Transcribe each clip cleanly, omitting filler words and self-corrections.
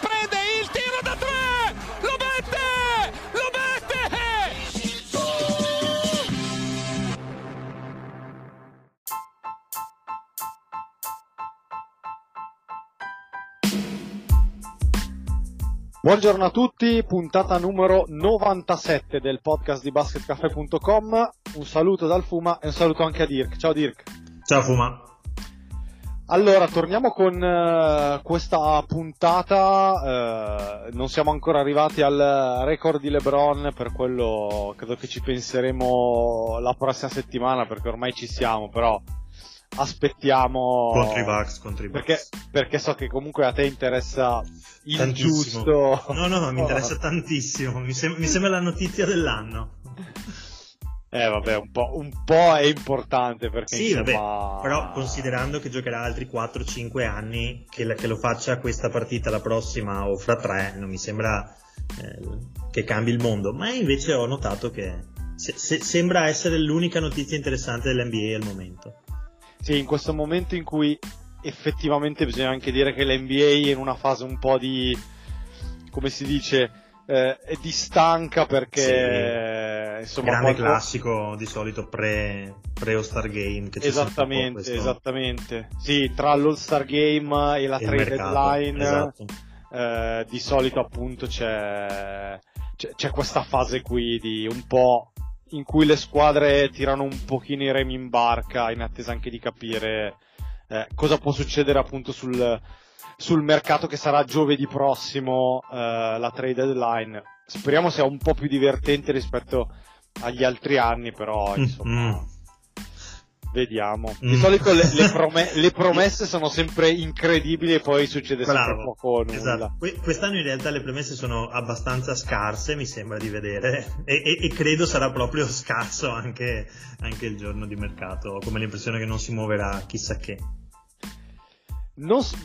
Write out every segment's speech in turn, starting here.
prende il tiro da tre. Lo mette! Lo mette! Buongiorno a tutti, puntata numero 97 del podcast di basketcaffè.com. Un saluto dal Fuma e un saluto anche a Dirk. Ciao Dirk. Ciao Fuma. Allora, torniamo con questa puntata. Non siamo ancora arrivati al record di LeBron, per quello credo che ci penseremo la prossima settimana, perché ormai ci siamo, però aspettiamo contro i Bucks. Perché so che comunque a te interessa il tantissimo. Giusto. No, mi interessa tantissimo, mi sembra la notizia dell'anno. Vabbè, un po' è importante, perché sì, insomma... vabbè, però considerando che giocherà altri 4-5 anni, che lo faccia questa partita, la prossima o fra tre, non mi sembra che cambi il mondo. Ma invece ho notato che sembra essere l'unica notizia interessante dell'NBA al momento. Sì, in questo momento in cui effettivamente bisogna anche dire che l'NBA è in una fase un po' di, come si dice, di stanca, perché sì, insomma, grande classico di solito pre All-Star Game che c'è. Esattamente. Sì, tra l'All-Star Game e la trade deadline, esatto. Di solito appunto c'è questa fase qui di un po' in cui le squadre tirano un pochino i remi in barca in attesa anche di capire cosa può succedere appunto sul mercato, che sarà giovedì prossimo, la trade deadline. Speriamo sia un po' più divertente rispetto agli altri anni, però insomma vediamo. Di solito le promesse sono sempre incredibili e poi succede sempre poco o nulla. Esatto. Quest'anno in realtà le promesse sono abbastanza scarse, mi sembra di vedere, e credo sarà proprio scarso anche il giorno di mercato. Ho come l'impressione che non si muoverà chissà che.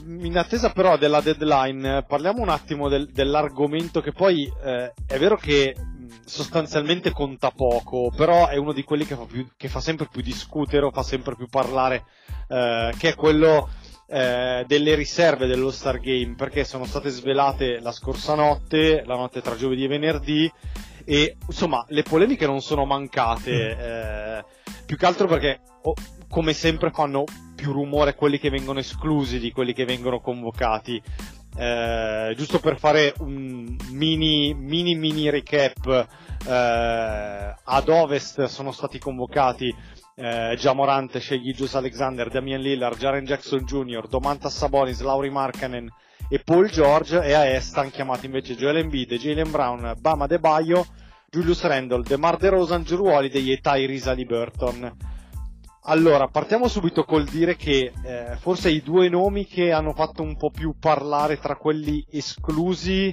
In attesa però della deadline, parliamo un attimo dell'argomento che poi è vero che sostanzialmente conta poco, però è uno di quelli che fa sempre più discutere o fa sempre più parlare, che è quello delle riserve dell'All-Star Game, perché sono state svelate la scorsa notte, la notte tra giovedì e venerdì, e insomma le polemiche non sono mancate, più che altro perché come sempre fanno più rumore quelli che vengono esclusi di quelli che vengono convocati. Giusto per fare un mini recap, ad ovest sono stati convocati Ja Morant, Shai Gilgeous-Alexander, Damian Lillard, Jaren Jackson Jr., Domantas Sabonis, Lauri Markkanen e Paul George, e a est hanno chiamato invece Joel Embiid, Jaylen Brown, Bam Adebayo, Julius Randle, DeMar DeRozan, Jrue Holiday e Tyrese Haliburton. Allora, partiamo subito col dire che forse i due nomi che hanno fatto un po' più parlare tra quelli esclusi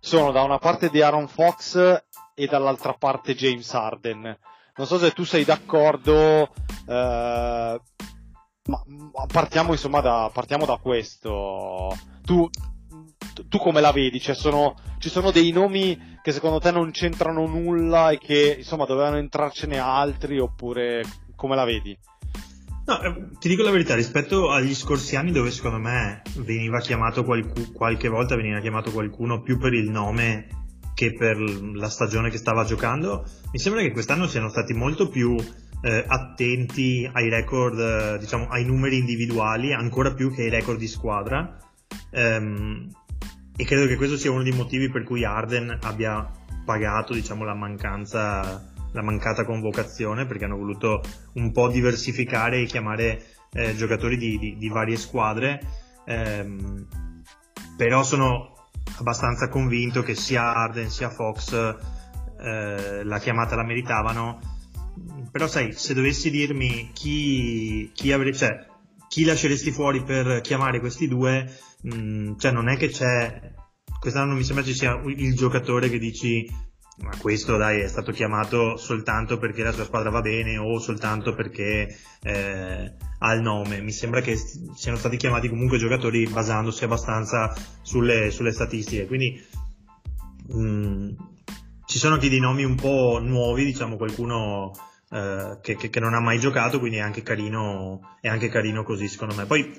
sono da una parte De'Aaron Fox e dall'altra parte James Harden. Non so se tu sei d'accordo, ma partiamo da questo. Tu come la vedi? Cioè ci sono dei nomi che secondo te non c'entrano nulla e che insomma dovevano entrarcene altri, oppure... come la vedi? No, ti dico la verità, rispetto agli scorsi anni dove secondo me veniva chiamato qualche volta veniva chiamato qualcuno più per il nome che per la stagione che stava giocando, mi sembra che quest'anno siano stati molto più attenti ai record, diciamo ai numeri individuali, ancora più che ai record di squadra, e credo che questo sia uno dei motivi per cui Harden abbia pagato, diciamo, la mancata convocazione, perché hanno voluto un po' diversificare e chiamare giocatori di varie squadre, però sono abbastanza convinto che sia Harden sia Fox la chiamata la meritavano. Però sai, se dovessi dirmi chi lasceresti fuori per chiamare questi due, non è che c'è, quest'anno non mi sembra ci sia il giocatore che dici ma questo dai, è stato chiamato soltanto perché la sua squadra va bene o soltanto perché ha il nome. Mi sembra che siano stati chiamati comunque giocatori basandosi abbastanza sulle statistiche, quindi ci sono anche dei nomi un po' nuovi, diciamo, qualcuno che non ha mai giocato, quindi è anche carino così, secondo me. Poi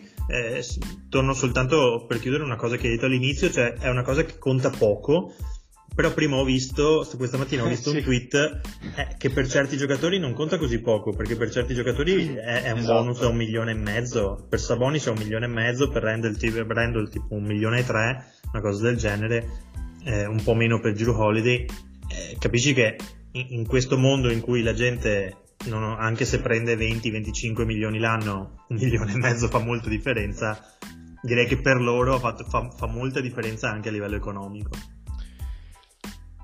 torno soltanto per chiudere una cosa che hai detto all'inizio, cioè è una cosa che conta poco, però prima questa mattina ho visto un tweet che per certi giocatori non conta così poco, perché per certi giocatori è un bonus a 1,5 milioni, per Sabonis è 1,5 milioni, per Randle tipo 1,3 milioni, una cosa del genere, un po' meno per Jrue Holiday. Capisci che in questo mondo in cui la gente, anche se prende 20-25 milioni l'anno, 1,5 milioni fa molta differenza. Direi che per loro fa molta differenza anche a livello economico.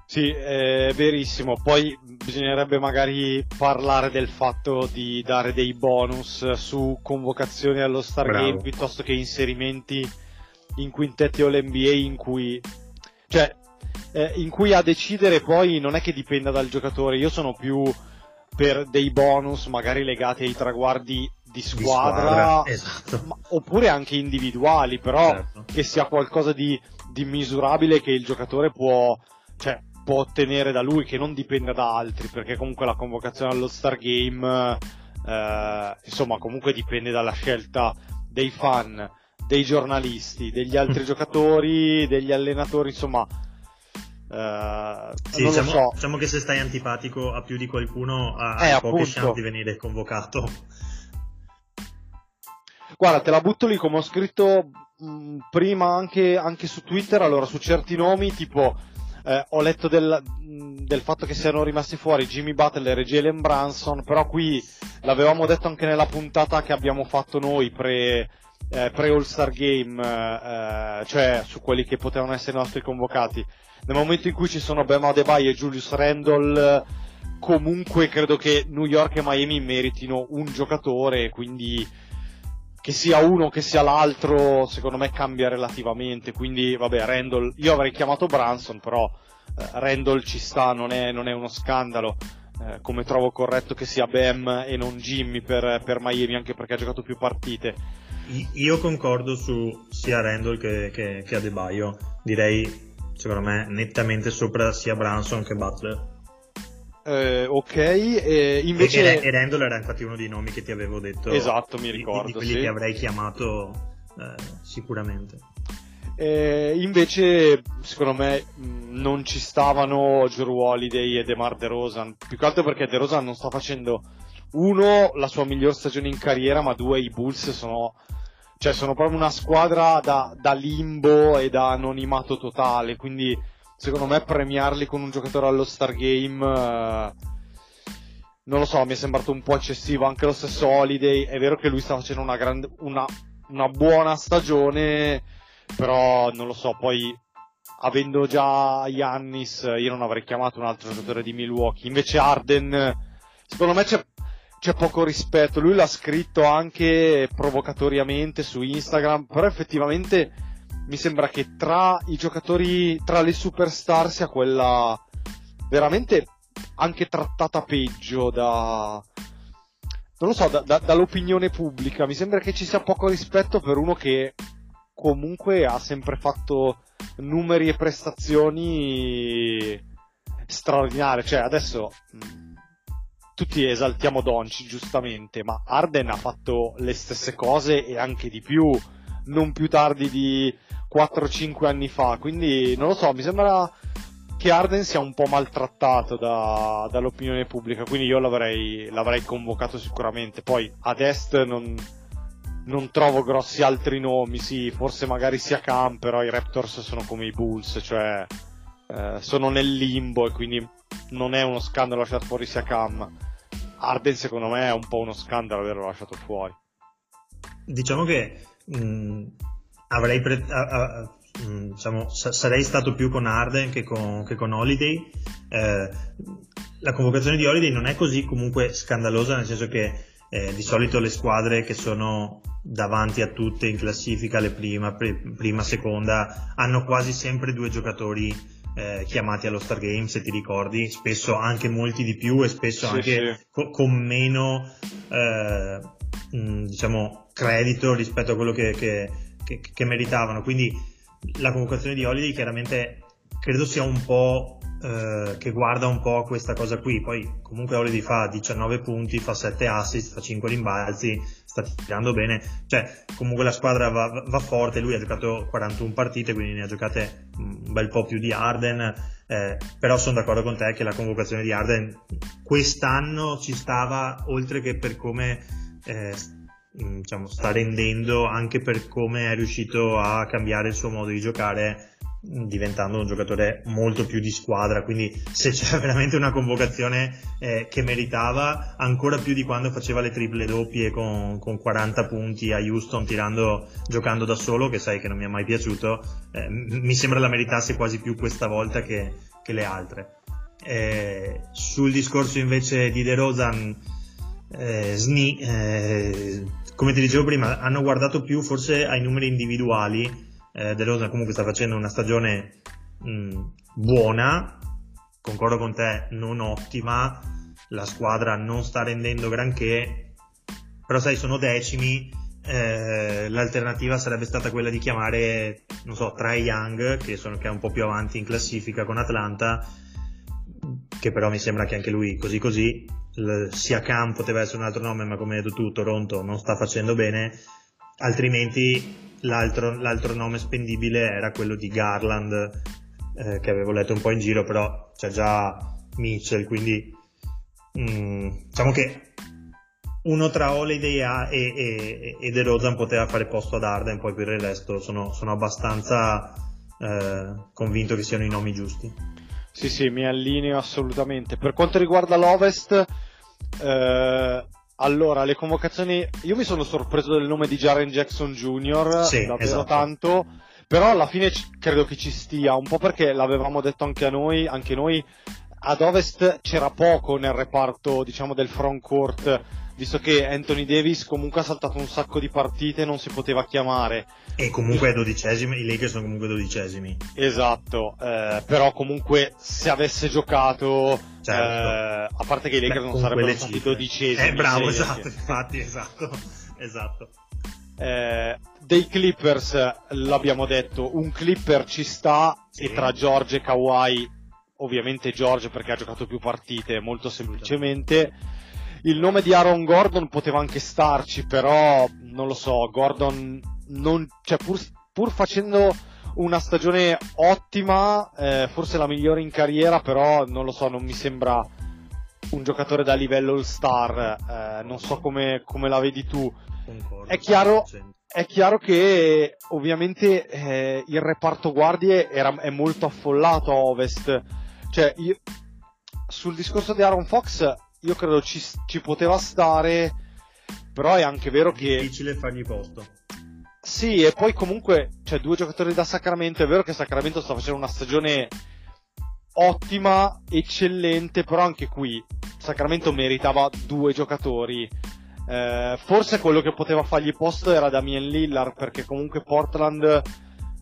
Sì, è verissimo. Poi bisognerebbe magari parlare del fatto di dare dei bonus su convocazioni allo Star Game piuttosto che inserimenti in quintetti All-NBA in cui a decidere poi non è che dipenda dal giocatore. Io sono più per dei bonus magari legati ai traguardi di squadra, esatto, oppure anche individuali, però certo, che sia qualcosa di misurabile, che il giocatore può ottenere da lui, che non dipenda da altri, perché comunque la convocazione allo Star Game insomma comunque dipende dalla scelta dei fan, dei giornalisti, degli altri giocatori, degli allenatori, insomma. Sì, diciamo che se stai antipatico a più di qualcuno hai poche chance di venire convocato. Guarda, te la butto lì, come ho scritto prima anche su Twitter. Allora, su certi nomi, tipo ho letto del fatto che siano rimasti fuori Jimmy Butler e Jalen Brunson, però qui l'avevamo detto anche nella puntata che abbiamo fatto noi pre All-Star Game, cioè su quelli che potevano essere i nostri convocati. Nel momento in cui ci sono Bam Adebayo e Julius Randle, comunque credo che New York e Miami meritino un giocatore, quindi che sia uno che sia l'altro secondo me cambia relativamente. Quindi vabbè, Randle, io avrei chiamato Brunson, però Randle ci sta, non è uno scandalo, come trovo corretto che sia Bam e non Jimmy per Miami, anche perché ha giocato più partite. Io concordo su sia Randle che Adebayo, direi secondo me nettamente sopra sia Brunson che Butler. Ok, invece Randle era infatti uno dei nomi che ti avevo detto, esatto, mi ricordo, di quelli sì, che avrei chiamato sicuramente. Invece secondo me non ci stavano Jrue Holiday e DeMar DeRozan, più che altro perché DeRozan non sta facendo, uno, la sua miglior stagione in carriera, ma due, i Bulls sono proprio una squadra da limbo e da anonimato totale, quindi secondo me premiarli con un giocatore allo Star Game non lo so, mi è sembrato un po' eccessivo. Anche lo stesso Holiday, è vero che lui sta facendo una buona stagione, però non lo so, poi avendo già Giannis io non avrei chiamato un altro giocatore di Milwaukee. Invece Harden, secondo me c'è poco rispetto, lui l'ha scritto anche provocatoriamente su Instagram, però effettivamente mi sembra che tra i giocatori, tra le superstar, sia quella veramente anche trattata peggio dall'opinione pubblica. Mi sembra che ci sia poco rispetto per uno che comunque ha sempre fatto numeri e prestazioni straordinarie, cioè adesso tutti esaltiamo Doncic, giustamente, ma Harden ha fatto le stesse cose e anche di più, non più tardi di 4-5 anni fa, quindi non lo so, mi sembra che Harden sia un po' maltrattato dall'opinione pubblica, quindi io l'avrei convocato sicuramente. Poi ad est non trovo grossi altri nomi, sì, forse magari sia Cam, però i Raptors sono come i Bulls, cioè sono nel limbo e quindi non è uno scandalo lasciato fuori sia Cam. Harden secondo me è un po' uno scandalo averlo lasciato fuori. Diciamo che sarei stato più con Harden che con Holiday. La convocazione di Holiday non è così comunque scandalosa, nel senso che di solito le squadre che sono davanti a tutte in classifica, le prima, seconda, hanno quasi sempre due giocatori chiamati allo Star Game, se ti ricordi, spesso anche molti di più e spesso con meno diciamo credito rispetto a quello che meritavano. Quindi la convocazione di Holiday chiaramente credo sia un po' che guarda un po' questa cosa qui. Poi comunque Holiday fa 19 punti, fa 7 assist, fa 5 rimbalzi, sta tirando bene, cioè comunque la squadra va forte. Lui ha giocato 41 partite, quindi ne ha giocate un bel po' più di Harden, però sono d'accordo con te che la convocazione di Harden quest'anno ci stava, oltre che per come diciamo sta rendendo, anche per come è riuscito a cambiare il suo modo di giocare, diventando un giocatore molto più di squadra. Quindi se c'era veramente una convocazione che meritava, ancora più di quando faceva le triple doppie con 40 punti a Houston giocando da solo, che sai che non mi è mai piaciuto, mi sembra la meritasse quasi più questa volta che le altre. Sul discorso invece di DeRozan, come ti dicevo prima, hanno guardato più forse ai numeri individuali. DeRozan comunque sta facendo una stagione buona, concordo con te, non ottima, la squadra non sta rendendo granché, però sai, sono decimi, l'alternativa sarebbe stata quella di chiamare, non so, Trae Young, che è un po' più avanti in classifica con Atlanta, che però mi sembra che anche lui così, sia Cam poteva essere un altro nome, ma come hai detto tu, Toronto non sta facendo bene, altrimenti l'altro nome spendibile era quello di Garland, che avevo letto un po' in giro, però c'è già Mitchell, quindi diciamo che uno tra Holiday e DeRozan poteva fare posto ad Harden. Poi per il resto sono abbastanza convinto che siano i nomi giusti. Sì, mi allineo assolutamente. Per quanto riguarda l'Ovest, allora, le convocazioni, io mi sono sorpreso del nome di Jaren Jackson Jr. Sì, davvero, esatto. Tanto, però alla fine credo che ci stia, un po' perché l'avevamo detto anche noi, ad Ovest c'era poco nel reparto, diciamo, del front court, visto che Anthony Davis comunque ha saltato un sacco di partite, non si poteva chiamare. E comunque i Lakers sono comunque 12esimi. Esatto, però comunque se avesse giocato, certo. A parte che i Lakers non sarebbero stati 12esimi. Bravo, esatto, infatti, esatto. Dei Clippers l'abbiamo detto, un Clipper ci sta, sì. E tra George e Kawhi, ovviamente George perché ha giocato più partite, molto semplicemente. Il nome di Aaron Gordon poteva anche starci, però non lo so, Gordon non, cioè pur facendo una stagione ottima, forse la migliore in carriera, però non lo so, non mi sembra un giocatore da livello all-star, non so come la vedi tu. Concordo, è chiaro che ovviamente il reparto guardie è molto affollato a Ovest, cioè sul discorso di Aaron Fox io credo ci poteva stare, però è anche vero che è difficile fargli posto. Sì, e poi comunque c'è due giocatori da Sacramento, è vero che Sacramento sta facendo una stagione ottima, eccellente, però anche qui Sacramento meritava due giocatori, forse quello che poteva fargli posto era Damian Lillard, perché comunque Portland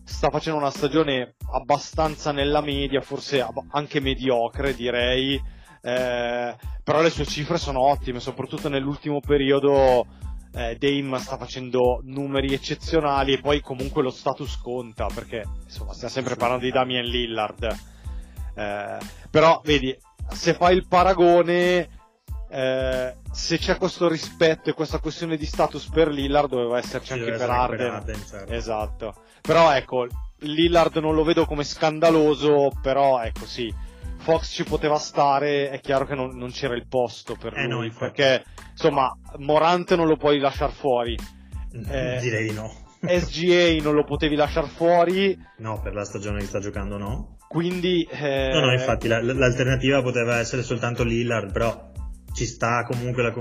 sta facendo una stagione abbastanza nella media, forse anche mediocre direi, però le sue cifre sono ottime, soprattutto nell'ultimo periodo. Dame sta facendo numeri eccezionali e poi comunque lo status conta, perché insomma stiamo sempre parlando di Damian Lillard, però vedi, se fai il paragone, se c'è questo rispetto e questa questione di status per Lillard, doveva esserci anche per Harden, certo. Esatto, però ecco, Lillard non lo vedo come scandaloso, però ecco sì, Fox ci poteva stare, è chiaro che non c'era il posto per lui, no, perché insomma Morant non lo puoi lasciar fuori, direi no. SGA non lo potevi lasciar fuori, no, per la stagione che sta giocando, no, quindi no, infatti l'alternativa poteva essere soltanto Lillard, però ci sta comunque la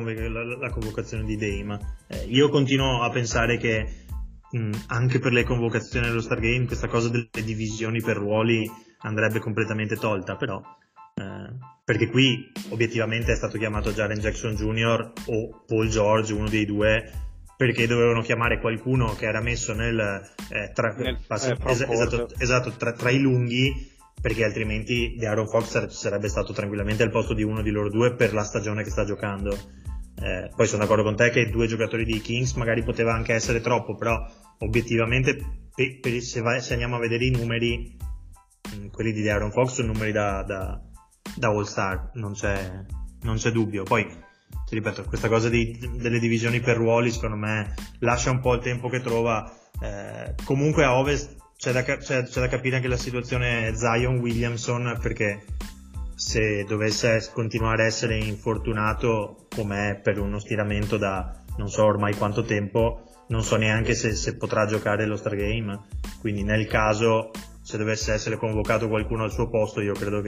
convocazione di Dame. Io continuo a pensare che anche per le convocazioni dello Star Game questa cosa delle divisioni per ruoli andrebbe completamente tolta, però perché qui obiettivamente è stato chiamato Jaren Jackson Jr. o Paul George, uno dei due, perché dovevano chiamare qualcuno che era messo nel esatto, tra i lunghi, perché altrimenti De'Aaron Fox sarebbe stato tranquillamente al posto di uno di loro due per la stagione che sta giocando. Poi sono d'accordo con te che due giocatori di Kings magari poteva anche essere troppo, però obiettivamente se andiamo a vedere i numeri, quelli di De'Aaron Fox sono numeri da All-Star, non c'è dubbio. Poi ti ripeto, questa cosa delle divisioni per ruoli secondo me lascia un po' il tempo che trova. Comunque a Ovest c'è da capire anche la situazione Zion-Williamson, perché se dovesse continuare a essere infortunato, com'è, per uno stiramento da non so ormai quanto tempo, non so neanche se potrà giocare lo Star Game, quindi nel caso se dovesse essere convocato qualcuno al suo posto, io credo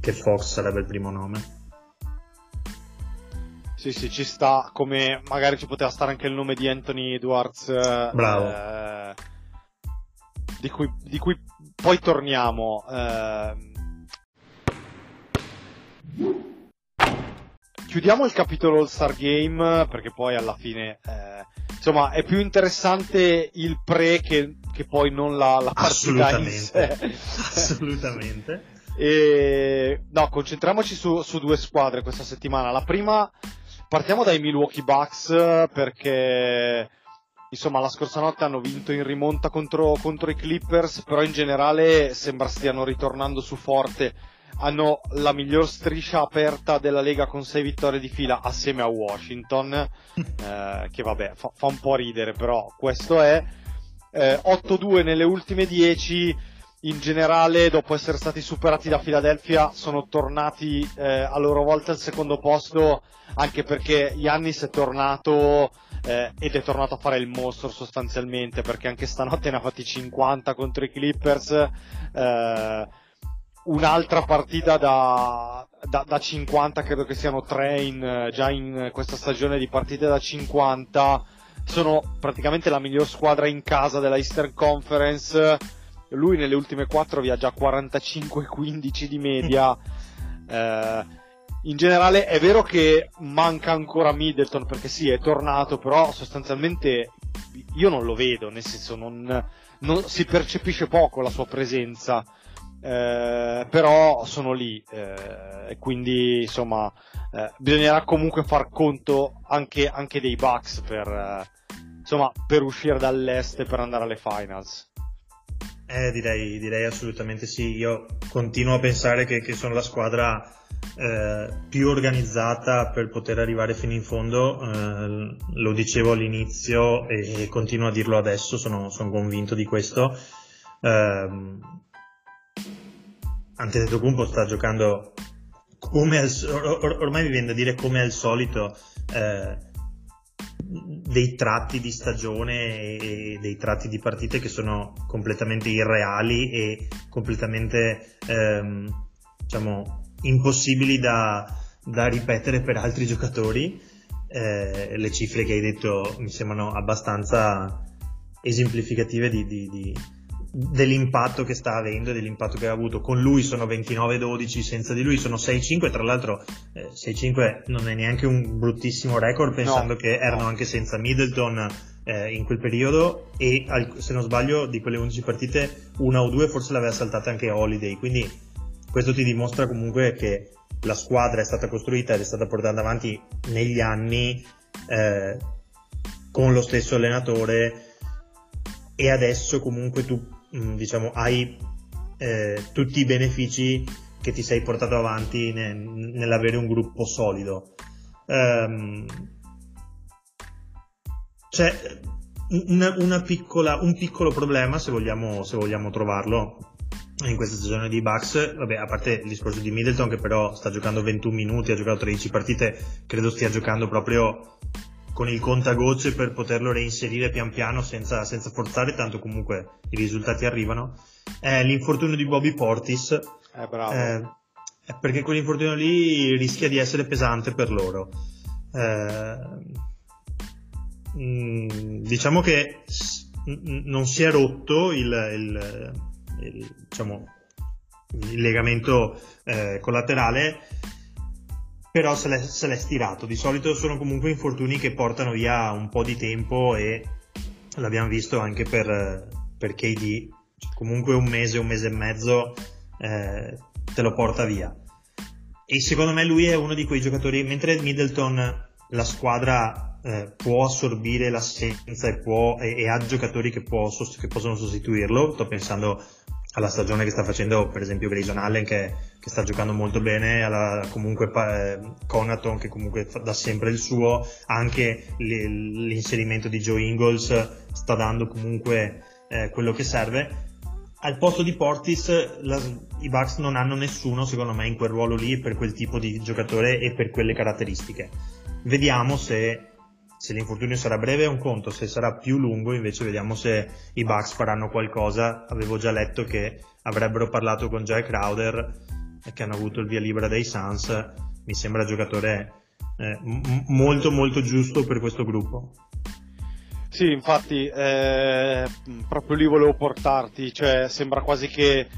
che Fox sarebbe il primo nome. Sì, ci sta, come magari ci poteva stare anche il nome di Anthony Edwards. Bravo. Di cui poi torniamo. Chiudiamo il capitolo All-Star Game, perché poi alla fine insomma è più interessante il pre che poi non la partita in sé. Assolutamente. E no, concentriamoci su due squadre questa settimana. La prima, partiamo dai Milwaukee Bucks, perché insomma la scorsa notte hanno vinto in rimonta contro i Clippers, però in generale sembra stiano ritornando su forte. Hanno la miglior striscia aperta della Lega con 6 vittorie di fila assieme a Washington, che vabbè fa un po' ridere, però questo è. 8-2 nelle ultime 10. In generale, dopo essere stati superati da Philadelphia, sono tornati a loro volta al secondo posto, anche perché Giannis è tornato ed è tornato a fare il mostro sostanzialmente, perché anche stanotte ne ha fatti 50 contro i Clippers, un'altra partita da 50, credo che siano 3 già in questa stagione di partite da 50, sono praticamente la miglior squadra in casa della Eastern Conference. Lui nelle ultime 4 viaggia 45-15 di media. In generale è vero che manca ancora Middleton, perché sì, è tornato, però sostanzialmente io non lo vedo, nel senso non si percepisce poco la sua presenza, però sono lì, quindi insomma bisognerà comunque far conto anche dei Bucks per uscire dall'est e per andare alle finals. Direi assolutamente sì. Io continuo a pensare che sono la squadra più organizzata per poter arrivare fino in fondo, lo dicevo all'inizio e continuo a dirlo adesso, sono convinto di questo. Antetokounmpo sta giocando come ormai mi viene da dire come al solito, dei tratti di stagione e dei tratti di partite che sono completamente irreali e completamente impossibili da ripetere per altri giocatori. Le cifre che hai detto mi sembrano abbastanza esemplificative dell'impatto che sta avendo e dell'impatto che ha avuto. Con lui sono 29-12, senza di lui sono 6-5. Tra l'altro 6-5 non è neanche un bruttissimo record, pensando che erano anche senza Middleton in quel periodo, e se non sbaglio di quelle 11 partite una o due forse l'aveva saltata anche Holiday, quindi questo ti dimostra comunque che la squadra è stata costruita ed è stata portata avanti negli anni con lo stesso allenatore, e adesso comunque tu hai tutti i benefici che ti sei portato avanti nell'avere un gruppo solido. C'è un piccolo problema, se vogliamo trovarlo, in questa stagione di Bucks. Vabbè, a parte il discorso di Middleton, che però sta giocando 21 minuti, ha giocato 13 partite, credo stia giocando proprio con il contagocce per poterlo reinserire pian piano senza forzare, tanto comunque i risultati arrivano. L'infortunio di Bobby Portis, bravo. Perché quell'infortunio lì rischia di essere pesante per loro. Diciamo che non si è rotto il legamento collaterale, però se l'è stirato. Di solito sono comunque infortuni che portano via un po' di tempo, e l'abbiamo visto anche per KD, comunque un mese e mezzo te lo porta via. E secondo me lui è uno di quei giocatori, mentre Middleton la squadra può assorbire l'assenza e ha giocatori che possono sostituirlo. Sto pensando alla stagione che sta facendo per esempio Grayson Allen, che sta giocando molto bene, Conaton, che comunque dà sempre il suo, anche l'inserimento di Joe Ingles sta dando comunque quello che serve. Al posto di Portis i Bucks non hanno nessuno, secondo me, in quel ruolo lì, per quel tipo di giocatore e per quelle caratteristiche. Vediamo se l'infortunio sarà breve è un conto, se sarà più lungo invece vediamo se i Bucks faranno qualcosa. Avevo già letto che avrebbero parlato con Jay Crowder, che hanno avuto il via libera dai Suns. Mi sembra giocatore molto molto giusto per questo gruppo. Sì, infatti proprio lì volevo portarti, cioè sembra quasi che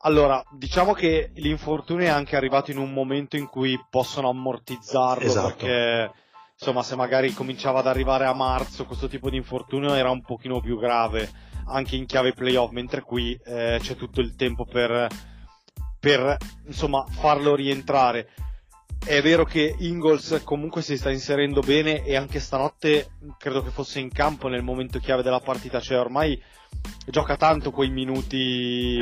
allora, diciamo che l'infortunio è anche arrivato in un momento in cui possono ammortizzarlo, esatto. Perché insomma, se magari cominciava ad arrivare a marzo questo tipo di infortunio era un pochino più grave anche in chiave playoff, mentre qui c'è tutto il tempo per insomma farlo rientrare. È vero che Ingles comunque si sta inserendo bene e anche stanotte credo che fosse in campo nel momento chiave della partita, cioè ormai gioca tanto quei minuti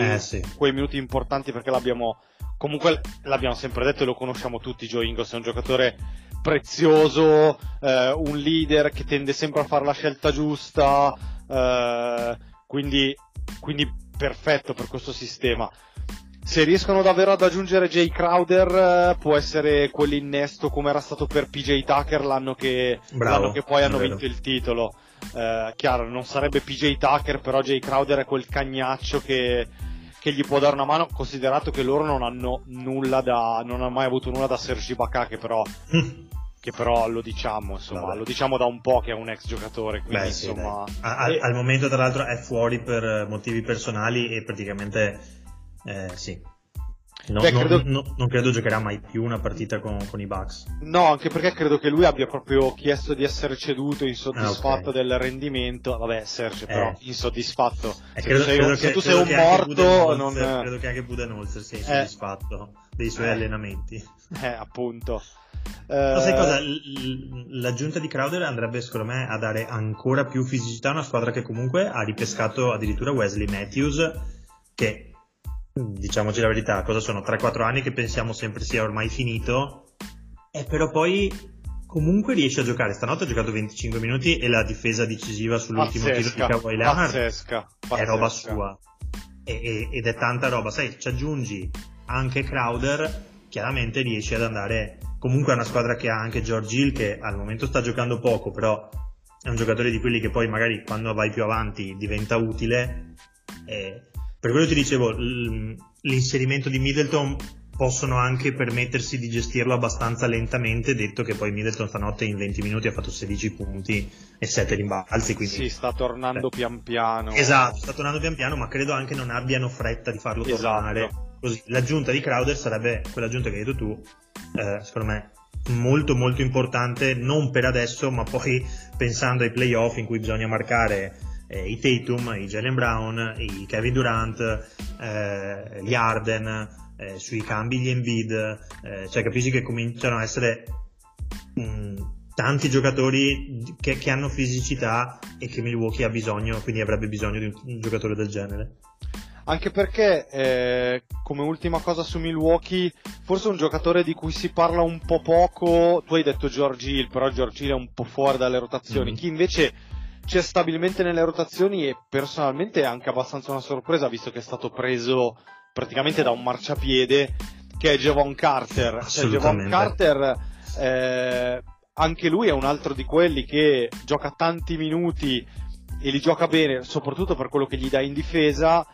importanti, perché l'abbiamo sempre detto e lo conosciamo tutti. Joe Ingles è un giocatore prezioso, un leader che tende sempre a fare la scelta giusta, quindi perfetto per questo sistema. Se riescono davvero ad aggiungere Jay Crowder, può essere quell'innesto come era stato per PJ Tucker l'anno che poi hanno vinto il titolo. Chiaro, non sarebbe PJ Tucker, però Jay Crowder è quel cagnaccio che gli può dare una mano, considerato che loro non hanno mai avuto nulla da Serge Ibaka, che però lo diciamo, insomma, Lo diciamo da un po' che è un ex giocatore, quindi sì, insomma al momento tra l'altro è fuori per motivi personali e praticamente non credo giocherà mai più una partita con i Bucks. No, anche perché credo che lui abbia proprio chiesto di essere ceduto, insoddisfatto del rendimento. Vabbè, Serge, però insoddisfatto. Credo che anche Budenholzer sia insoddisfatto dei suoi allenamenti. Appunto. Ma sai cosa? L'aggiunta di Crowder andrebbe secondo me a dare ancora più fisicità a una squadra che comunque ha ripescato addirittura Wesley Matthews, che, diciamoci la verità, cosa sono 3-4 anni che pensiamo sempre sia ormai finito, e però poi comunque riesce a giocare. Stanotte ha giocato 25 minuti e la difesa decisiva sull'ultimo tiro di Kawhi Leonard è roba sua, ed è tanta roba. Sai, ci aggiungi anche Crowder, chiaramente riesce ad andare comunque a una squadra che ha anche George Hill, che al momento sta giocando poco, però è un giocatore di quelli che poi magari quando vai più avanti diventa utile. Per quello ti dicevo, l'inserimento di Middleton possono anche permettersi di gestirlo abbastanza lentamente, detto che poi Middleton stanotte in 20 minuti ha fatto 16 punti e 7 rimbalzi, quindi sì, sta tornando pian piano. Esatto, sta tornando pian piano, ma credo anche non abbiano fretta di farlo tornare. Esatto. Così l'aggiunta di Crowder sarebbe quell'aggiunta che hai detto tu, secondo me molto molto importante, non per adesso, ma poi pensando ai playoff in cui bisogna marcare i Tatum, i Jalen Brown, i Kevin Durant, gli Harden, sui cambi gli Embiid, cioè capisci che cominciano a essere tanti giocatori che hanno fisicità e che Milwaukee ha bisogno, quindi avrebbe bisogno di un giocatore del genere. Anche perché, come ultima cosa su Milwaukee, forse un giocatore di cui si parla un po' poco, tu hai detto George Hill, però George Hill è un po' fuori dalle rotazioni, chi invece c'è stabilmente nelle rotazioni e personalmente è anche abbastanza una sorpresa, visto che è stato preso praticamente da un marciapiede, che è Jevon Carter. Cioè, Jevon Carter anche lui è un altro di quelli che gioca tanti minuti e li gioca bene, soprattutto per quello che gli dà in difesa.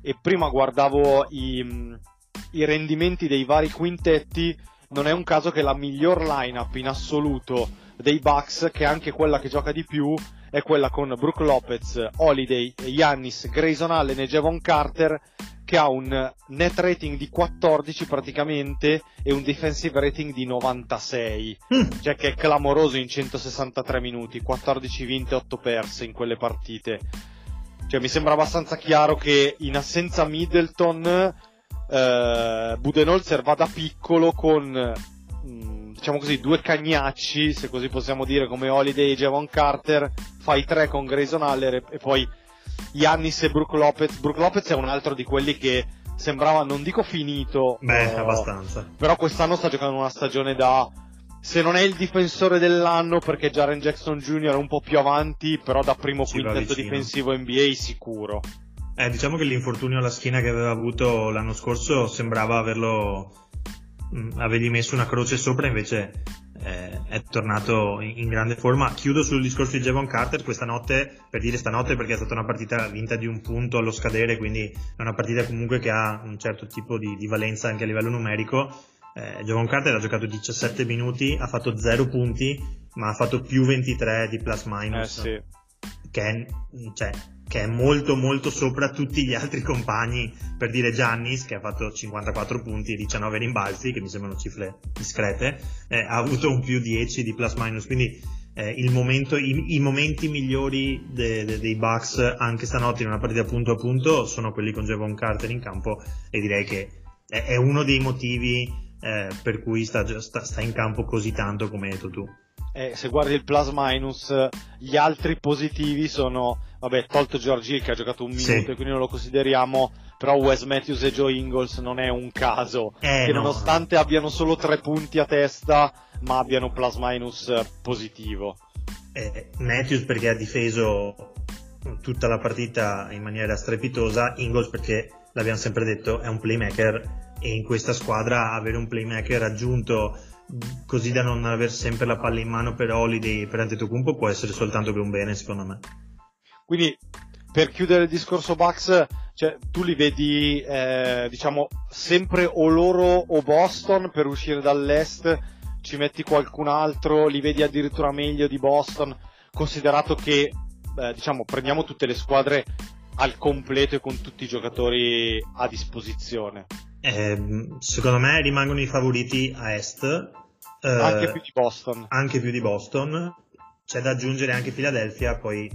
E prima guardavo i rendimenti dei vari quintetti, non è un caso che la miglior lineup in assoluto dei Bucks, che è anche quella che gioca di più, è quella con Brook Lopez, Holiday, Giannis, Grayson Allen e Jevon Carter, che ha un net rating di 14 praticamente e un defensive rating di 96, cioè che è clamoroso in 163 minuti, 14 vinte, 8 perse in quelle partite. Cioè mi sembra abbastanza chiaro che in assenza Middleton Budenholzer va da piccolo con diciamo così due cagnacci, se così possiamo dire, come Holiday e Jevon Carter, fai tre con Grayson Allen e poi Giannis e Brook Lopez. Brook Lopez è un altro di quelli che sembrava, non dico finito, abbastanza, però quest'anno sta giocando una stagione da, se non è il difensore dell'anno perché Jaren Jackson Jr. è un po' più avanti, però da primo quintetto difensivo NBA sicuro. Diciamo che l'infortunio alla schiena che aveva avuto l'anno scorso sembrava avergli messo una croce sopra, invece è tornato in grande forma. Chiudo sul discorso di Jevon Carter stanotte, perché è stata una partita vinta di un punto allo scadere, quindi è una partita comunque che ha un certo tipo di valenza anche a livello numerico. Jevon Carter ha giocato 17 minuti, ha fatto 0 punti, ma ha fatto più 23 di plus minus, che è molto molto sopra tutti gli altri compagni. Per dire, Giannis, che ha fatto 54 punti e 19 rimbalzi, che mi sembrano cifre discrete, ha avuto un più 10 di plus minus, quindi i momenti migliori dei Bucks anche stanotte in una partita punto a punto sono quelli con Jevon Carter in campo, e direi che è uno dei motivi per cui sta in campo così tanto, come hai detto tu. Se guardi il plus minus, gli altri positivi sono, tolto George Hill che ha giocato un minuto e quindi non lo consideriamo, però Wes Matthews e Joe Ingles non è un caso che nonostante abbiano solo 3 punti a testa, ma abbiano un plus minus positivo. Matthews perché ha difeso tutta la partita in maniera strepitosa, Ingles perché, l'abbiamo sempre detto, è un playmaker, e in questa squadra avere un playmaker aggiunto così da non aver sempre la palla in mano per Holiday e per Antetokounmpo può essere soltanto che un bene, secondo me. Quindi, per chiudere il discorso Bucks, cioè, tu li vedi sempre o loro o Boston per uscire dall'est, ci metti qualcun altro, li vedi addirittura meglio di Boston, considerato che prendiamo tutte le squadre al completo e con tutti i giocatori a disposizione. Secondo me rimangono i favoriti a est, anche più di Boston. C'è da aggiungere anche Philadelphia, poi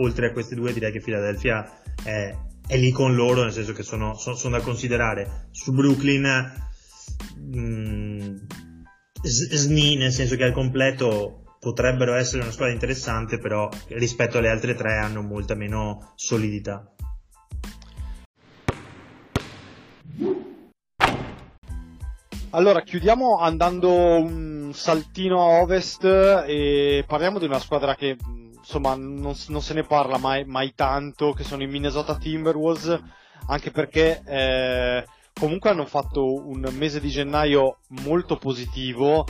oltre a queste due direi che Philadelphia è lì con loro, nel senso che sono da considerare. Su Brooklyn nel senso che al completo potrebbero essere una squadra interessante, però rispetto alle altre tre hanno molta meno solidità. Allora, chiudiamo andando un saltino a ovest e parliamo di una squadra che insomma non se ne parla mai tanto, che sono i Minnesota Timberwolves, anche perché comunque hanno fatto un mese di gennaio molto positivo,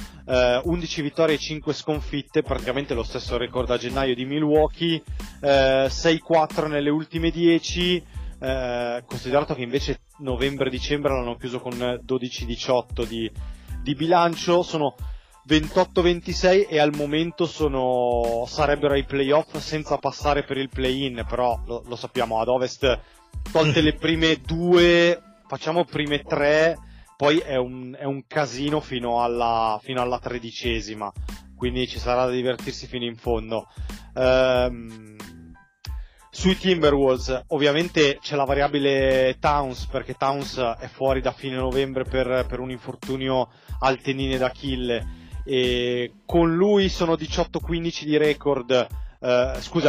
11 vittorie e 5 sconfitte, praticamente lo stesso record a gennaio di Milwaukee, 6-4 nelle ultime 10, considerato che invece novembre e dicembre l'hanno chiuso con 12-18 di bilancio, sono 28-26 e al momento sarebbero ai playoff senza passare per il play-in, però lo sappiamo, ad ovest, tolte le prime due, facciamo prime tre, poi è un casino fino alla 13ª, quindi ci sarà da divertirsi fino in fondo. Sui Timberwolves ovviamente c'è la variabile Towns, perché Towns è fuori da fine novembre per un infortunio al tendine d'Achille, e con lui sono 18-15 di record,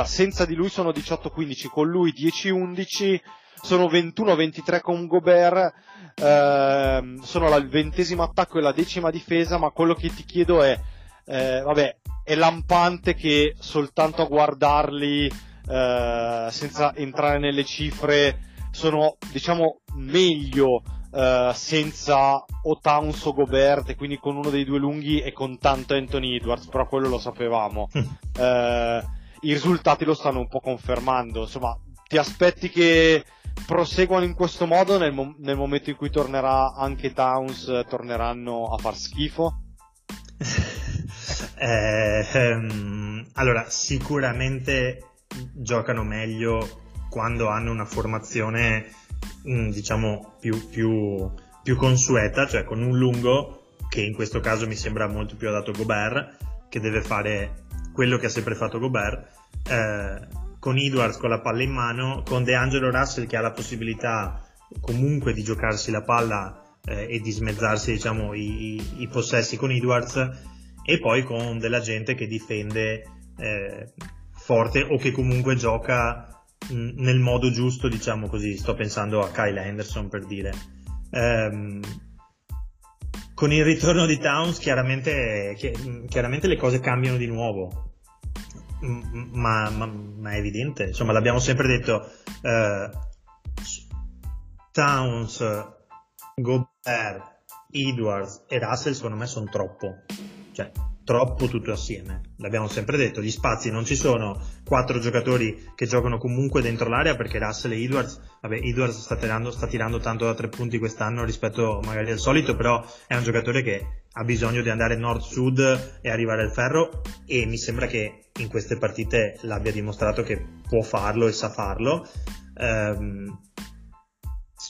senza di lui sono 18-15, con lui 10-11, sono 21-23 con Gobert, sono il 20° attacco e la 10ª difesa, ma quello che ti chiedo è, è lampante che soltanto a guardarli, senza entrare nelle cifre, sono meglio senza o Towns o Gobert, e quindi con uno dei due lunghi e con tanto Anthony Edwards, però quello lo sapevamo. I risultati lo stanno un po' confermando, insomma ti aspetti che proseguano in questo modo nel momento in cui tornerà anche Towns, torneranno a far schifo? Allora, sicuramente giocano meglio quando hanno una formazione più consueta, cioè con un lungo, che in questo caso mi sembra molto più adatto Gobert, che deve fare quello che ha sempre fatto Gobert, con Edwards con la palla in mano, con De'Angelo Russell che ha la possibilità comunque di giocarsi la palla e di smezzarsi, diciamo, i possessi con Edwards, e poi con della gente che difende forte o che comunque gioca nel modo giusto, diciamo così. Sto pensando a Kyle Anderson, per dire. Con il ritorno di Towns chiaramente le cose cambiano di nuovo, ma è evidente, insomma, l'abbiamo sempre detto. Towns, Gobert, Edwards e Russell secondo me sono troppo tutto assieme, l'abbiamo sempre detto, gli spazi non ci sono, 4 giocatori che giocano comunque dentro l'area, perché Russell e Edwards, Edwards sta tirando tanto da 3 punti quest'anno rispetto magari al solito, però è un giocatore che ha bisogno di andare nord-sud e arrivare al ferro, e mi sembra che in queste partite l'abbia dimostrato che può farlo e sa farlo.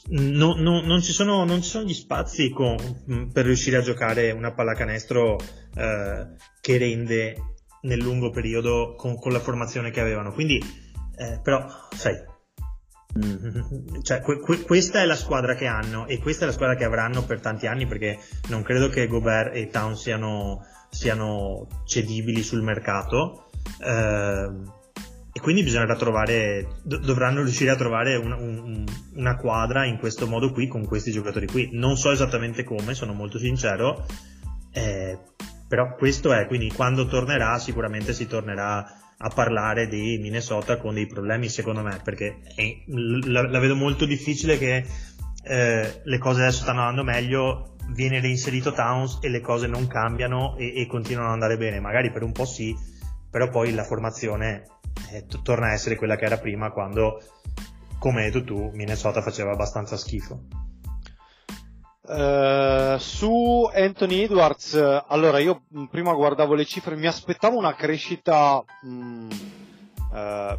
Non ci sono gli spazi per riuscire a giocare una pallacanestro che rende nel lungo periodo con la formazione che avevano, quindi però sai, cioè, questa è la squadra che hanno e questa è la squadra che avranno per tanti anni, perché non credo che Gobert e Towns siano cedibili sul mercato, e quindi bisognerà dovranno riuscire a trovare una quadra in questo modo qui, con questi giocatori qui. Non so esattamente come, sono molto sincero, però questo è, quindi quando tornerà sicuramente si tornerà a parlare di Minnesota con dei problemi, secondo me, perché la vedo molto difficile che le cose adesso stanno andando meglio, viene reinserito Towns e le cose non cambiano e continuano ad andare bene, magari per un po' sì, però poi la formazione torna a essere quella che era prima, quando, come hai detto tu, Minnesota faceva abbastanza schifo. Su Anthony Edwards, allora, io prima guardavo le cifre, mi aspettavo una crescita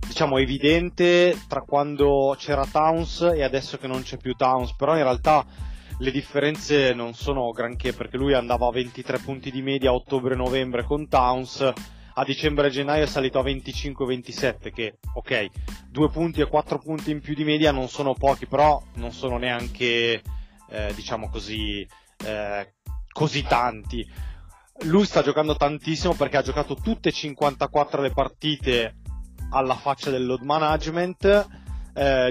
diciamo evidente tra quando c'era Towns e adesso che non c'è più Towns, però in realtà le differenze non sono granché, perché lui andava a 23 punti di media a ottobre-novembre con Towns, a dicembre e gennaio è salito a 25-27, che ok, 2 punti e 4 punti in più di media non sono pochi, però non sono neanche diciamo così così tanti. Lui sta giocando tantissimo, perché ha giocato tutte 54 le partite, alla faccia del load management,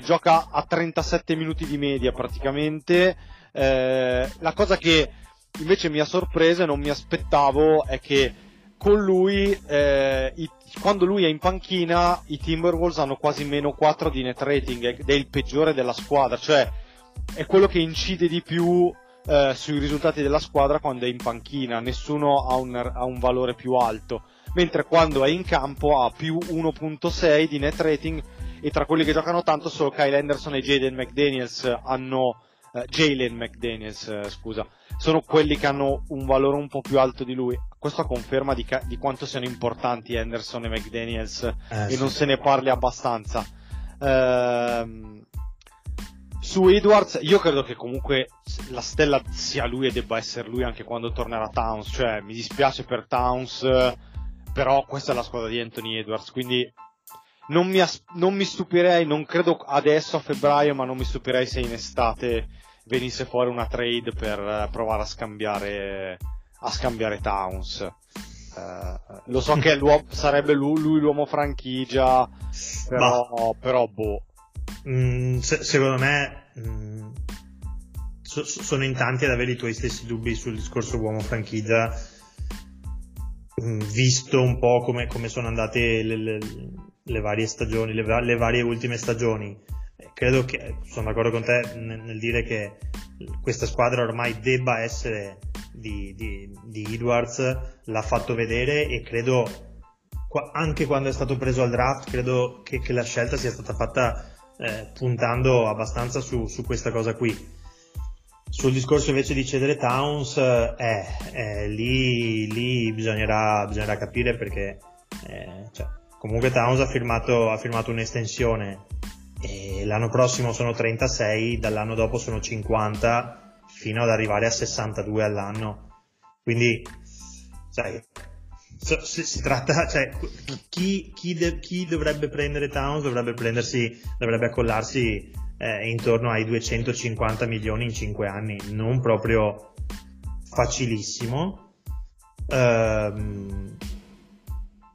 gioca a 37 minuti di media praticamente. La cosa che invece mi ha sorpreso e non mi aspettavo è che con lui, quando lui è in panchina, i Timberwolves hanno quasi meno 4 di net rating, ed è il peggiore della squadra, cioè è quello che incide di più sui risultati della squadra quando è in panchina. Nessuno ha un valore più alto, mentre quando è in campo ha più 1.6 di net rating, e tra quelli che giocano tanto solo Kyle Anderson e Jalen McDaniels, sono quelli che hanno un valore un po' più alto di lui. Questo conferma di quanto siano importanti Anderson e McDaniels, e non se ne parli abbastanza. Su Edwards, io credo che comunque la stella sia lui e debba essere lui anche quando tornerà Towns, cioè mi dispiace per Towns, però questa è la squadra di Anthony Edwards, quindi non mi stupirei, non credo adesso a febbraio, ma non mi stupirei se in estate venisse fuori una trade per provare a scambiare Towns. Lo so che sarebbe lui l'uomo franchigia, però boh. Secondo me sono in tanti ad avere i tuoi stessi dubbi sul discorso uomo franchigia, visto un po' come sono andate le varie stagioni, le varie ultime stagioni. Credo che sono d'accordo con te nel dire che questa squadra ormai debba essere di Edwards, l'ha fatto vedere, e credo anche quando è stato preso al draft, credo che la scelta sia stata fatta puntando abbastanza su questa cosa qui. Sul discorso invece di cedere Towns, lì bisognerà capire, perché cioè, comunque Towns ha firmato un'estensione, e l'anno prossimo sono 36, dall'anno dopo sono 50, fino ad arrivare a 62 all'anno, quindi sai, si tratta, cioè, chi dovrebbe prendere Towns dovrebbe accollarsi intorno ai 250 milioni in 5 anni, non proprio facilissimo.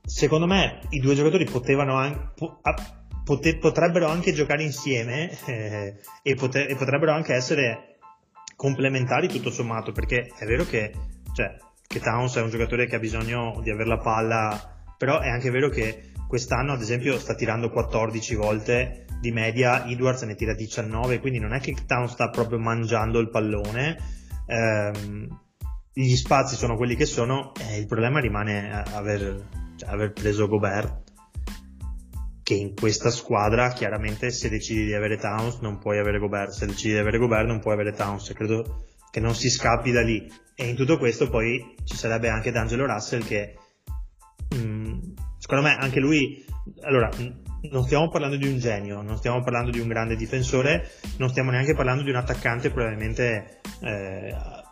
Secondo me i due giocatori potrebbero anche giocare insieme e potrebbero anche essere complementari tutto sommato, perché è vero che Towns è un giocatore che ha bisogno di avere la palla, però è anche vero che quest'anno ad esempio sta tirando 14 volte di media, Edwards ne tira 19, quindi non è che Towns sta proprio mangiando il pallone. Gli spazi sono quelli che sono, il problema rimane aver preso Gobert, che in questa squadra chiaramente se decidi di avere Towns non puoi avere Gobert, se decidi di avere Gobert non puoi avere Towns, credo che non si scappi da lì. E in tutto questo poi ci sarebbe anche De'Angelo Russell che secondo me anche lui, allora, non stiamo parlando di un genio, non stiamo parlando di un grande difensore, non stiamo neanche parlando di un attaccante probabilmente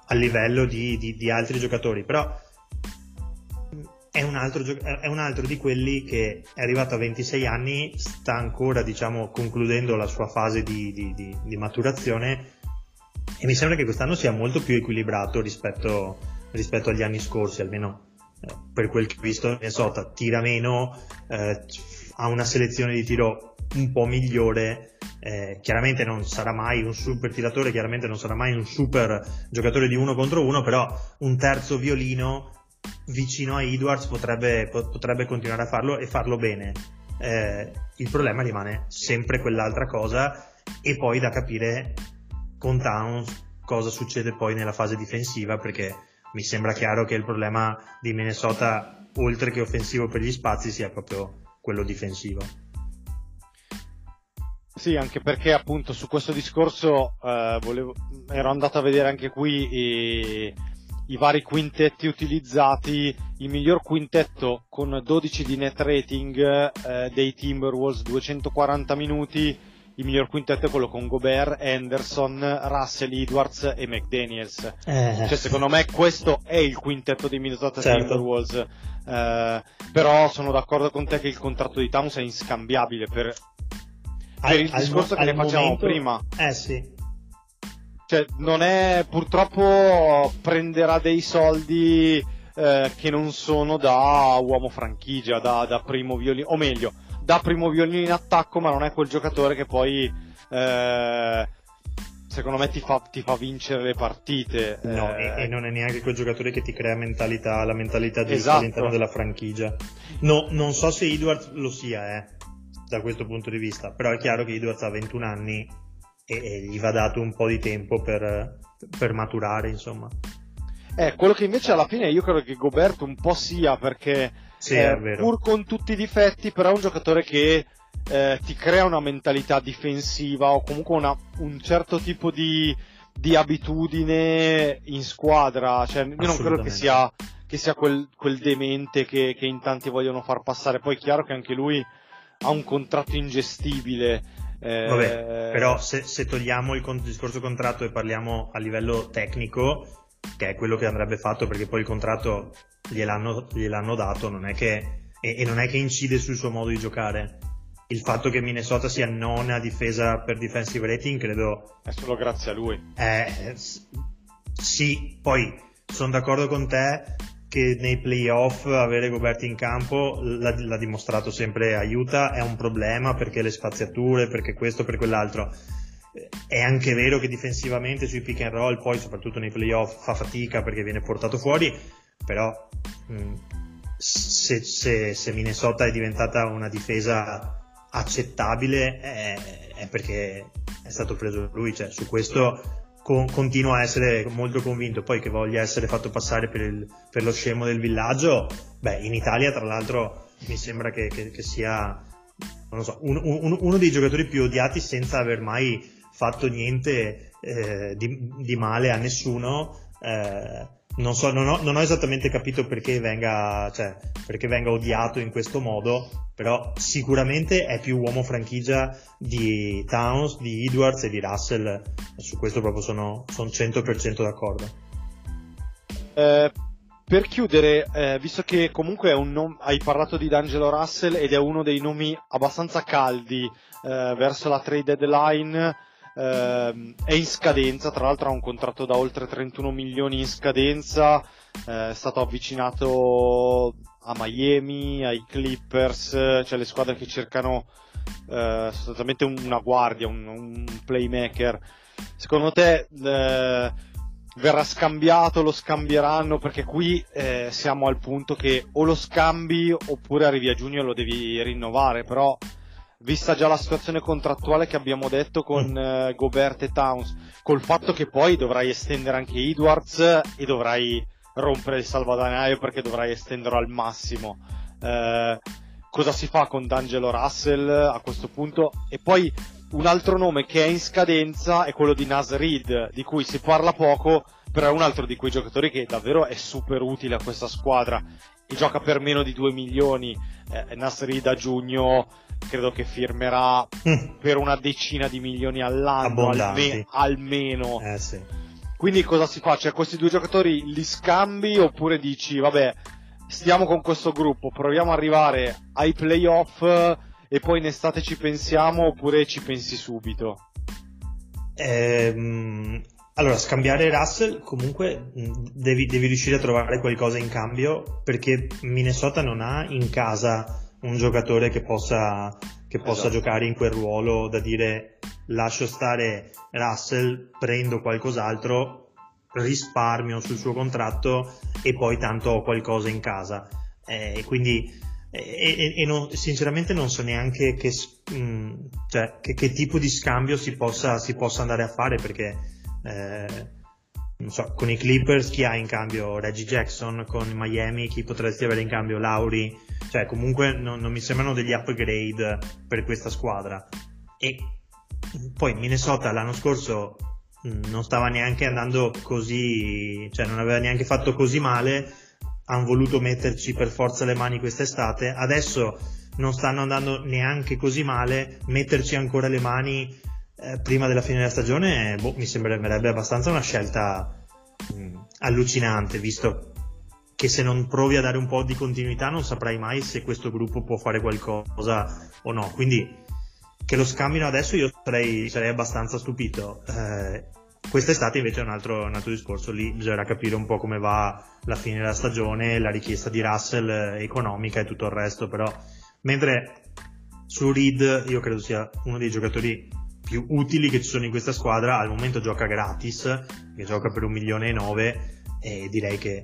a livello di altri giocatori, però è un altro di quelli che è arrivato a 26 anni, sta ancora, diciamo, concludendo la sua fase di maturazione, e mi sembra che quest'anno sia molto più equilibrato rispetto agli anni scorsi, almeno per quel che ho visto. Minnesota tira meno, ha una selezione di tiro un po' migliore, chiaramente non sarà mai un super tiratore, chiaramente non sarà mai un super giocatore di uno contro uno, però un terzo violino vicino a Edwards potrebbe continuare a farlo e farlo bene. Il problema rimane sempre quell'altra cosa, e poi da capire con Towns cosa succede poi nella fase difensiva, perché mi sembra chiaro che il problema di Minnesota, oltre che offensivo per gli spazi, sia proprio quello difensivo. Sì, anche perché appunto su questo discorso ero andato a vedere anche qui i vari quintetti utilizzati. Il miglior quintetto con 12 di net rating dei Timberwolves, 240 minuti. Il miglior quintetto è quello con Gobert, Anderson, Russell, Edwards e McDaniels. Cioè, secondo me questo è il quintetto di Minnesota, certo. Timberwolves. Però sono d'accordo con te che il contratto di Towns è inscambiabile per il discorso che ne facciamo momento, prima. Sì. Cioè, non è, purtroppo prenderà dei soldi che non sono da uomo franchigia, da primo violino, o meglio, da primo violino in attacco, ma non è quel giocatore che poi secondo me ti fa vincere le partite. No, e non è neanche quel giocatore che ti crea la mentalità giusta, esatto, all'interno della franchigia. No, non so se Edwards lo sia da questo punto di vista, però è chiaro che Edwards ha 21 anni e gli va dato un po' di tempo per maturare, insomma. Quello che invece alla fine io credo che Gobert un po' sia, perché sì, è vero, pur con tutti i difetti, però è un giocatore che ti crea una mentalità difensiva, o comunque un certo tipo di abitudine in squadra. Cioè, io non credo che sia quel demente che in tanti vogliono far passare. Poi è chiaro che anche lui ha un contratto ingestibile. Vabbè, però se togliamo il discorso contratto e parliamo a livello tecnico, che è quello che andrebbe fatto, perché poi il contratto gliel'hanno dato, non è che e non è che incide sul suo modo di giocare. Il fatto che Minnesota sia nona difesa per defensive rating credo è solo grazie a lui. Sì, poi sono d'accordo con te che nei playoff avere Gobert in campo l'ha dimostrato sempre, aiuta, è un problema perché le spaziature, perché questo, per quell'altro. È anche vero che difensivamente sui pick and roll poi soprattutto nei playoff fa fatica perché viene portato fuori, però se Minnesota è diventata una difesa accettabile è perché è stato preso lui, cioè su questo continuo a essere molto convinto. Poi che voglia essere fatto passare per lo scemo del villaggio, in Italia tra l'altro mi sembra che sia, non lo so, uno dei giocatori più odiati senza aver mai fatto niente di male a nessuno. Non ho esattamente capito perché venga odiato in questo modo, però sicuramente è più uomo franchigia di Towns, di Edwards e di Russell. Su questo proprio sono 100% d'accordo. Per chiudere, visto che comunque è un hai parlato di De'Angelo Russell ed è uno dei nomi abbastanza caldi verso la trade deadline, è in scadenza, tra l'altro ha un contratto da oltre 31 milioni in scadenza, è stato avvicinato a Miami, ai Clippers, cioè le squadre che cercano sostanzialmente una guardia, un playmaker. Secondo te verrà scambiato, lo scambieranno? Perché qui siamo al punto che o lo scambi oppure arrivi a giugno e lo devi rinnovare, però vista già la situazione contrattuale che abbiamo detto con Gobert e Towns, col fatto che poi dovrai estendere anche Edwards e dovrai rompere il salvadanaio perché dovrai estenderlo al massimo, cosa si fa con De'Angelo Russell a questo punto? E poi un altro nome che è in scadenza è quello di Naz Reid, di cui si parla poco, però è un altro di quei giocatori che davvero è super utile a questa squadra e gioca per meno di 2 milioni. Naz Reid a giugno credo che firmerà per una decina di milioni all'anno almeno. Sì. Quindi cosa si fa? Cioè, questi due giocatori li scambi oppure dici vabbè, stiamo con questo gruppo, proviamo ad arrivare ai playoff e poi in estate ci pensiamo, oppure ci pensi subito? Allora, scambiare Russell comunque devi riuscire a trovare qualcosa in cambio, perché Minnesota non ha in casa un giocatore che possa giocare in quel ruolo da dire lascio stare Russell, prendo qualcos'altro, risparmio sul suo contratto e poi tanto ho qualcosa in casa. Quindi non, sinceramente non so neanche che tipo di scambio si possa andare a fare, perché non so, con i Clippers chi ha in cambio Reggie Jackson, con Miami chi potresti avere in cambio Lauri, cioè comunque non mi sembrano degli upgrade per questa squadra. E poi Minnesota l'anno scorso non stava neanche andando così, cioè non aveva neanche fatto così male, hanno voluto metterci per forza le mani quest'estate, adesso non stanno andando neanche così male, metterci ancora le mani prima della fine della stagione mi sembrerebbe abbastanza una scelta allucinante, visto che se non provi a dare un po' di continuità non saprai mai se questo gruppo può fare qualcosa o no. Quindi che lo scambino adesso io sarei abbastanza stupito. Quest'estate invece è un altro discorso, lì bisognerà capire un po' come va la fine della stagione, la richiesta di Russell economica e tutto il resto. Però mentre su Reed io credo sia uno dei giocatori più utili che ci sono in questa squadra, al momento gioca gratis, che gioca per 1,9 milioni, e direi che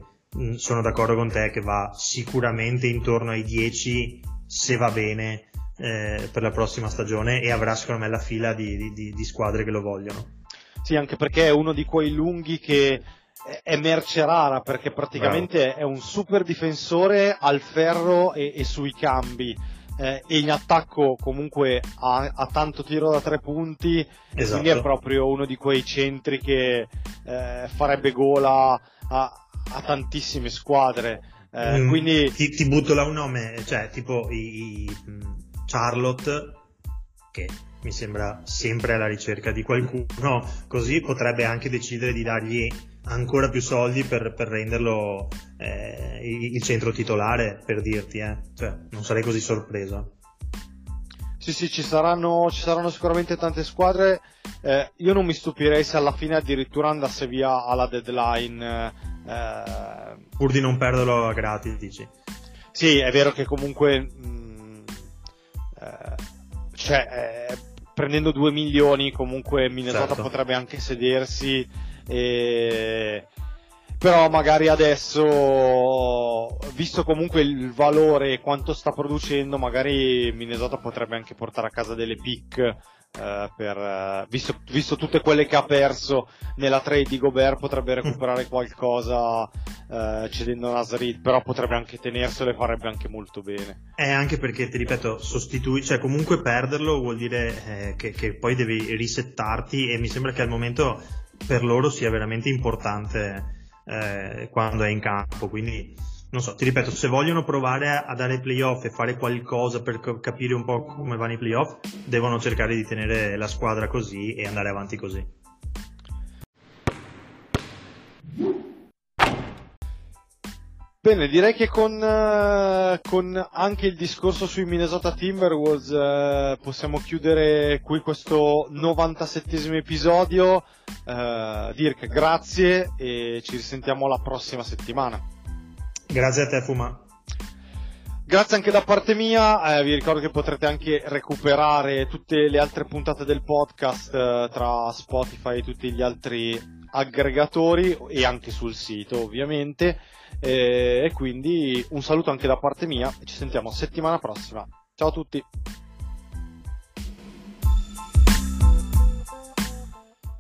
sono d'accordo con te che va sicuramente intorno ai 10 se va bene per la prossima stagione, e avrà secondo me la fila di squadre che lo vogliono. Sì, anche perché è uno di quei lunghi che è merce rara, perché praticamente È un super difensore al ferro e sui cambi, e in attacco comunque ha tanto tiro da 3 punti, esatto. Quindi è proprio uno di quei centri che farebbe gola a tantissime squadre, quindi ti butto là un nome, cioè tipo i Charlotte, che mi sembra sempre alla ricerca di qualcuno, così potrebbe anche decidere di dargli ancora più soldi per renderlo il centro titolare, per dirti, cioè, non sarei così sorpreso. Sì, ci saranno sicuramente tante squadre. Io non mi stupirei se alla fine addirittura andasse via alla deadline, pur di non perderlo a gratis, dici? Sì, è vero che comunque prendendo 2 milioni comunque Minnesota, certo, potrebbe anche sedersi, però magari adesso, visto comunque il valore e quanto sta producendo, magari Minnesota potrebbe anche portare a casa delle pick, visto tutte quelle che ha perso nella trade di Gobert, potrebbe recuperare qualcosa cedendo Naz Reid, però potrebbe anche tenerselo e farebbe anche molto bene, anche perché ti ripeto, cioè comunque perderlo vuol dire che poi devi risettarti, e mi sembra che al momento per loro sia veramente importante quando è in campo. Quindi non so, ti ripeto, se vogliono provare a dare playoff e fare qualcosa per capire un po' come vanno i playoff, devono cercare di tenere la squadra così e andare avanti così. Bene, direi che con anche il discorso sui Minnesota Timberwolves possiamo chiudere qui questo 97esimo episodio. Dirk, grazie e ci risentiamo la prossima settimana. Grazie a te, Fuma. Grazie anche da parte mia, vi ricordo che potrete anche recuperare tutte le altre puntate del podcast tra Spotify e tutti gli altri aggregatori e anche sul sito ovviamente, e quindi un saluto anche da parte mia e ci sentiamo settimana prossima. Ciao a tutti.